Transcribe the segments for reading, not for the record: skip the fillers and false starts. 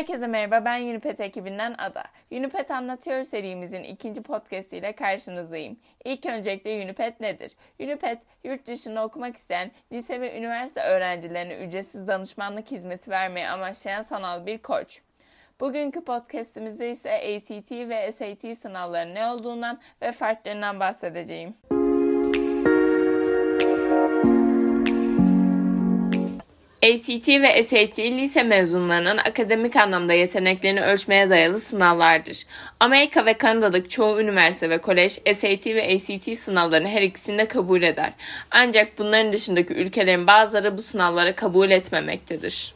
Herkese merhaba, ben Unipet ekibinden Ada. Unipet Anlatıyor serimizin ikinci podcast ile karşınızdayım. İlk öncelikle Unipet nedir? Unipet, yurt dışında okumak isteyen lise ve üniversite öğrencilerine ücretsiz danışmanlık hizmeti vermeyi amaçlayan sanal bir koç. Bugünkü podcastimizde ise ACT ve SAT sınavlarının ne olduğundan ve farklarından bahsedeceğim. ACT ve SAT lise mezunlarının akademik anlamda yeteneklerini ölçmeye dayalı sınavlardır. Amerika ve Kanada'daki çoğu üniversite ve kolej SAT ve ACT sınavlarını her ikisini de kabul eder. Ancak bunların dışındaki ülkelerin bazıları bu sınavları kabul etmemektedir.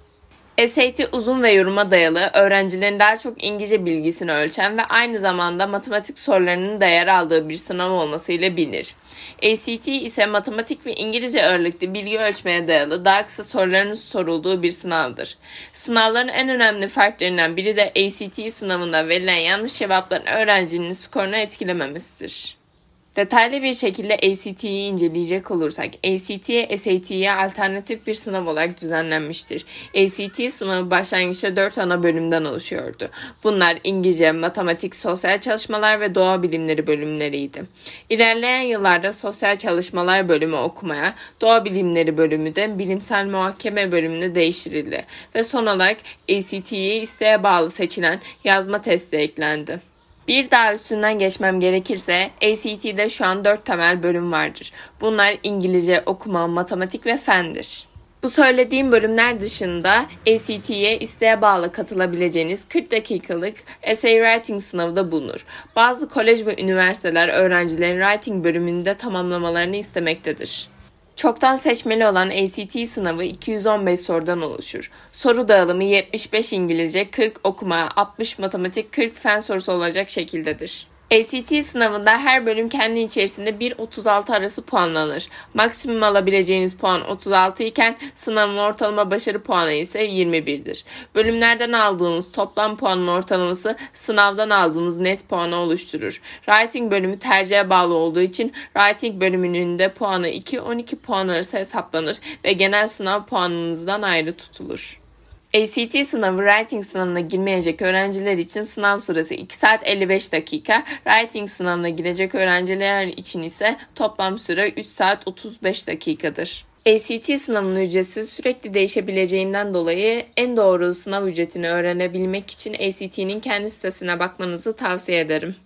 SAT uzun ve yoruma dayalı, öğrencilerin daha çok İngilizce bilgisini ölçen ve aynı zamanda matematik sorularının da yer aldığı bir sınav olmasıyla bilinir. ACT ise matematik ve İngilizce ağırlıklı bilgi ölçmeye dayalı, daha kısa soruların sorulduğu bir sınavdır. Sınavların en önemli farklarından biri de ACT sınavında verilen yanlış cevapların öğrencinin skorunu etkilememesidir. Detaylı bir şekilde ACT'yi inceleyecek olursak, ACT, SAT'ye alternatif bir sınav olarak düzenlenmiştir. ACT sınavı başlangıçta 4 ana bölümden oluşuyordu. Bunlar İngilizce, matematik, sosyal çalışmalar ve doğa bilimleri bölümleriydi. İlerleyen yıllarda sosyal çalışmalar bölümü okumaya, doğa bilimleri bölümü de bilimsel muhakeme bölümüne değiştirildi ve son olarak ACT'ye isteğe bağlı seçilen yazma testi eklendi. Bir daha üstünden geçmem gerekirse ACT'de şu an 4 temel bölüm vardır. Bunlar İngilizce, okuma, matematik ve fendir. Bu söylediğim bölümler dışında ACT'ye isteğe bağlı katılabileceğiniz 40 dakikalık essay writing sınavı da bulunur. Bazı kolej ve üniversiteler öğrencilerin writing bölümünü de tamamlamalarını istemektedir. Çoktan seçmeli olan ACT sınavı 215 sorudan oluşur. Soru dağılımı 75 İngilizce, 40 okuma, 60 matematik, 40 fen sorusu olacak şekildedir. ACT sınavında her bölüm kendi içerisinde 1-36 arası puanlanır. Maksimum alabileceğiniz puan 36 iken sınavın ortalama başarı puanı ise 21'dir. Bölümlerden aldığınız toplam puanın ortalaması sınavdan aldığınız net puanı oluşturur. Writing bölümü tercihe bağlı olduğu için writing bölümünün de puanı 2-12 puan arası hesaplanır ve genel sınav puanınızdan ayrı tutulur. ACT sınavı writing sınavına girmeyecek öğrenciler için sınav süresi 2 saat 55 dakika, writing sınavına girecek öğrenciler için ise toplam süre 3 saat 35 dakikadır. ACT sınavının ücretsiz sürekli değişebileceğinden dolayı en doğru sınav ücretini öğrenebilmek için ACT'nin kendi sitesine bakmanızı tavsiye ederim.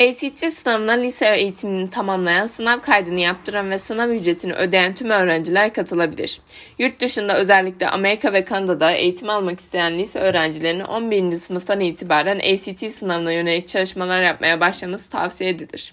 ACT sınavına lise eğitimini tamamlayan, sınav kaydını yaptıran ve sınav ücretini ödeyen tüm öğrenciler katılabilir. Yurt dışında özellikle Amerika ve Kanada'da eğitim almak isteyen lise öğrencilerinin 11. sınıftan itibaren ACT sınavına yönelik çalışmalar yapmaya başlaması tavsiye edilir.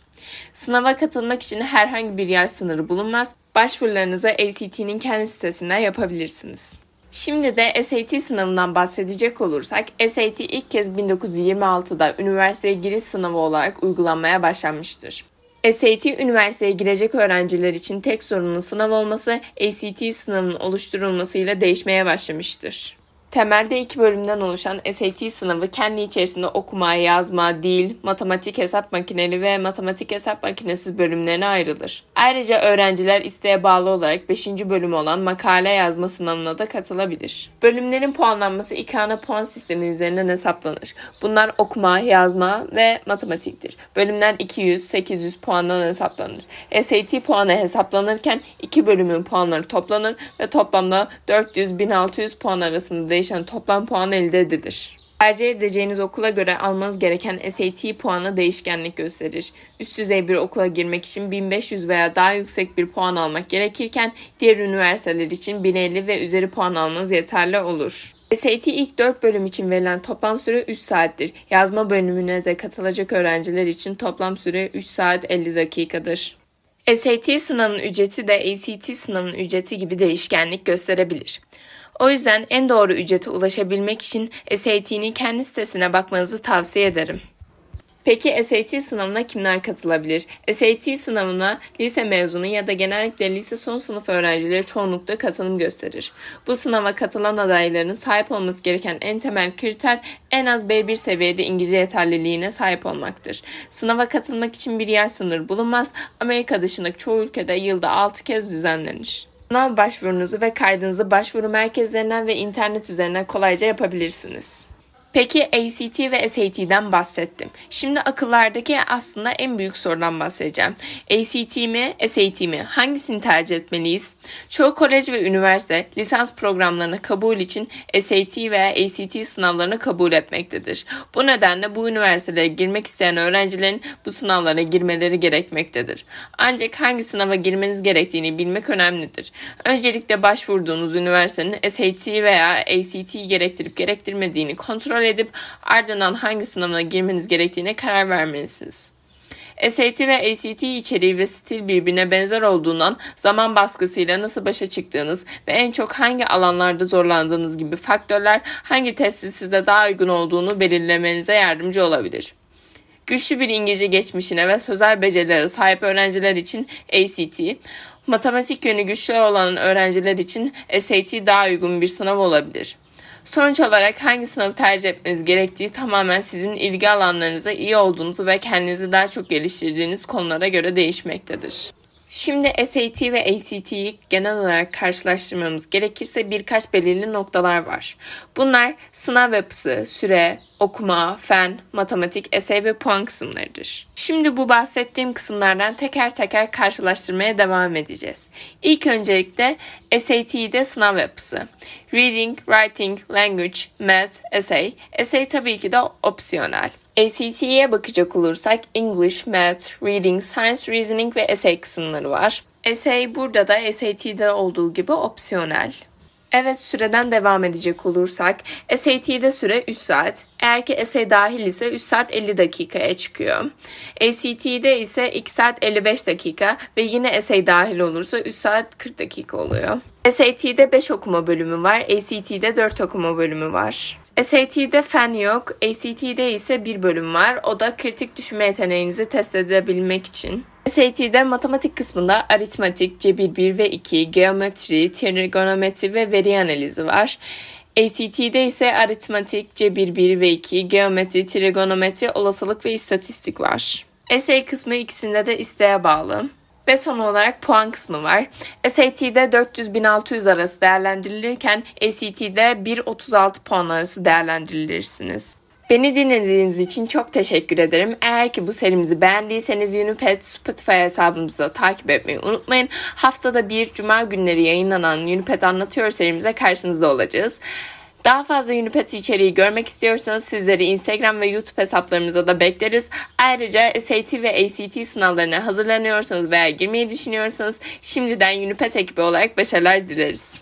Sınava katılmak için herhangi bir yaş sınırı bulunmaz, başvurularınızı ACT'nin kendi sitesinden yapabilirsiniz. Şimdi de SAT sınavından bahsedecek olursak, SAT ilk kez 1926'da üniversiteye giriş sınavı olarak uygulanmaya başlanmıştır. SAT üniversiteye girecek öğrenciler için tek zorunlu sınav olması, ACT sınavının oluşturulmasıyla değişmeye başlamıştır. Temelde 2 bölümden oluşan SAT sınavı kendi içerisinde okuma, yazma, dil, matematik hesap makineli ve matematik hesap makinesiz bölümlerine ayrılır. Ayrıca öğrenciler isteğe bağlı olarak 5. bölüm olan makale yazma sınavına da katılabilir. Bölümlerin puanlanması İKANA puan sistemi üzerinden hesaplanır. Bunlar okuma, yazma ve matematiktir. Bölümler 200-800 puandan hesaplanır. SAT puanı hesaplanırken 2 bölümün puanları toplanır ve toplamda 400-1600 puan arasında değişen toplam puan elde edilir. Tercih edeceğiniz okula göre almanız gereken SAT puanı değişkenlik gösterir. Üst düzey bir okula girmek için 1500 veya daha yüksek bir puan almak gerekirken diğer üniversiteler için 1050 ve üzeri puan almanız yeterli olur. SAT ilk 4 bölüm için verilen toplam süre 3 saattir. Yazma bölümüne de katılacak öğrenciler için toplam süre 3 saat 50 dakikadır. SAT sınavının ücreti de ACT sınavının ücreti gibi değişkenlik gösterebilir. O yüzden en doğru ücrete ulaşabilmek için SAT'nin kendi sitesine bakmanızı tavsiye ederim. Peki SAT sınavına kimler katılabilir? SAT sınavına lise mezunu ya da genellikle lise son sınıf öğrencileri çoğunlukla katılım gösterir. Bu sınava katılan adayların sahip olması gereken en temel kriter en az B1 seviyede İngilizce yeterliliğine sahip olmaktır. Sınava katılmak için bir yaş sınırı bulunmaz, Amerika dışındaki çoğu ülkede yılda 6 kez düzenlenir. Sınav başvurunuzu ve kaydınızı başvuru merkezlerinden ve internet üzerinden kolayca yapabilirsiniz. Peki ACT ve SAT'den bahsettim. Şimdi akıllardaki aslında en büyük sorudan bahsedeceğim. ACT mi, SAT mi? Hangisini tercih etmeliyiz? Çoğu kolej ve üniversite lisans programlarına kabul için SAT veya ACT sınavlarını kabul etmektedir. Bu nedenle bu üniversitelere girmek isteyen öğrencilerin bu sınavlara girmeleri gerekmektedir. Ancak hangi sınava girmeniz gerektiğini bilmek önemlidir. Öncelikle başvurduğunuz üniversitenin SAT veya ACT gerektirip gerektirmediğini kontrol edip ardından hangi sınavına girmeniz gerektiğine karar vermelisiniz. SAT ve ACT içeriği ve stil birbirine benzer olduğundan zaman baskısıyla nasıl başa çıktığınız ve en çok hangi alanlarda zorlandığınız gibi faktörler hangi testin size daha uygun olduğunu belirlemenize yardımcı olabilir. Güçlü bir İngilizce geçmişine ve sözel becerilere sahip öğrenciler için ACT, matematik yönü güçlü olan öğrenciler için SAT daha uygun bir sınav olabilir. Sonuç olarak hangi sınavı tercih etmeniz gerektiği tamamen sizin ilgi alanlarınıza iyi olduğunuzu ve kendinizi daha çok geliştirdiğiniz konulara göre değişmektedir. Şimdi SAT ve ACT'yi genel olarak karşılaştırmamız gerekirse birkaç belirli noktalar var. Bunlar sınav yapısı, süre, okuma, fen, matematik, esey ve puan kısımlarıdır. Şimdi bu bahsettiğim kısımlardan teker teker karşılaştırmaya devam edeceğiz. İlk öncelikle SAT'de sınav yapısı. Reading, Writing, Language, Math, Essay. Essay tabii ki de opsiyonel. ACT'ye bakacak olursak English, Math, Reading, Science, Reasoning ve Essay kısımları var. Essay burada da SAT'de olduğu gibi opsiyonel. Evet, süreden devam edecek olursak SAT'de süre 3 saat. Eğer ki essay dahil ise 3 saat 50 dakikaya çıkıyor. ACT'de ise 2 saat 55 dakika ve yine essay dahil olursa 3 saat 40 dakika oluyor. SAT'de 5 okuma bölümü var, ACT'de 4 okuma bölümü var. SAT'de fen yok, ACT'de ise bir bölüm var. O da kritik düşünme yeteneğinizi test edebilmek için. SAT'de matematik kısmında aritmatik, cebir 1 ve 2, geometri, trigonometri ve veri analizi var. ACT'de ise aritmatik, cebir 1 ve 2, geometri, trigonometri, olasılık ve istatistik var. Essay kısmı ikisinde de isteğe bağlı. Ve son olarak puan kısmı var. SAT'de 400-1600 arası değerlendirilirken ACT'de 1-36 puan arası değerlendirilirsiniz. Beni dinlediğiniz için çok teşekkür ederim. Eğer ki bu serimizi beğendiyseniz Uniped Spotify hesabımızı takip etmeyi unutmayın. Haftada bir cuma günleri yayınlanan Uniped Anlatıyor serimize karşınızda olacağız. Daha fazla Uniped içeriği görmek istiyorsanız sizleri Instagram ve YouTube hesaplarımıza da bekleriz. Ayrıca SAT ve ACT sınavlarına hazırlanıyorsanız veya girmeyi düşünüyorsanız şimdiden Uniped ekibi olarak başarılar dileriz.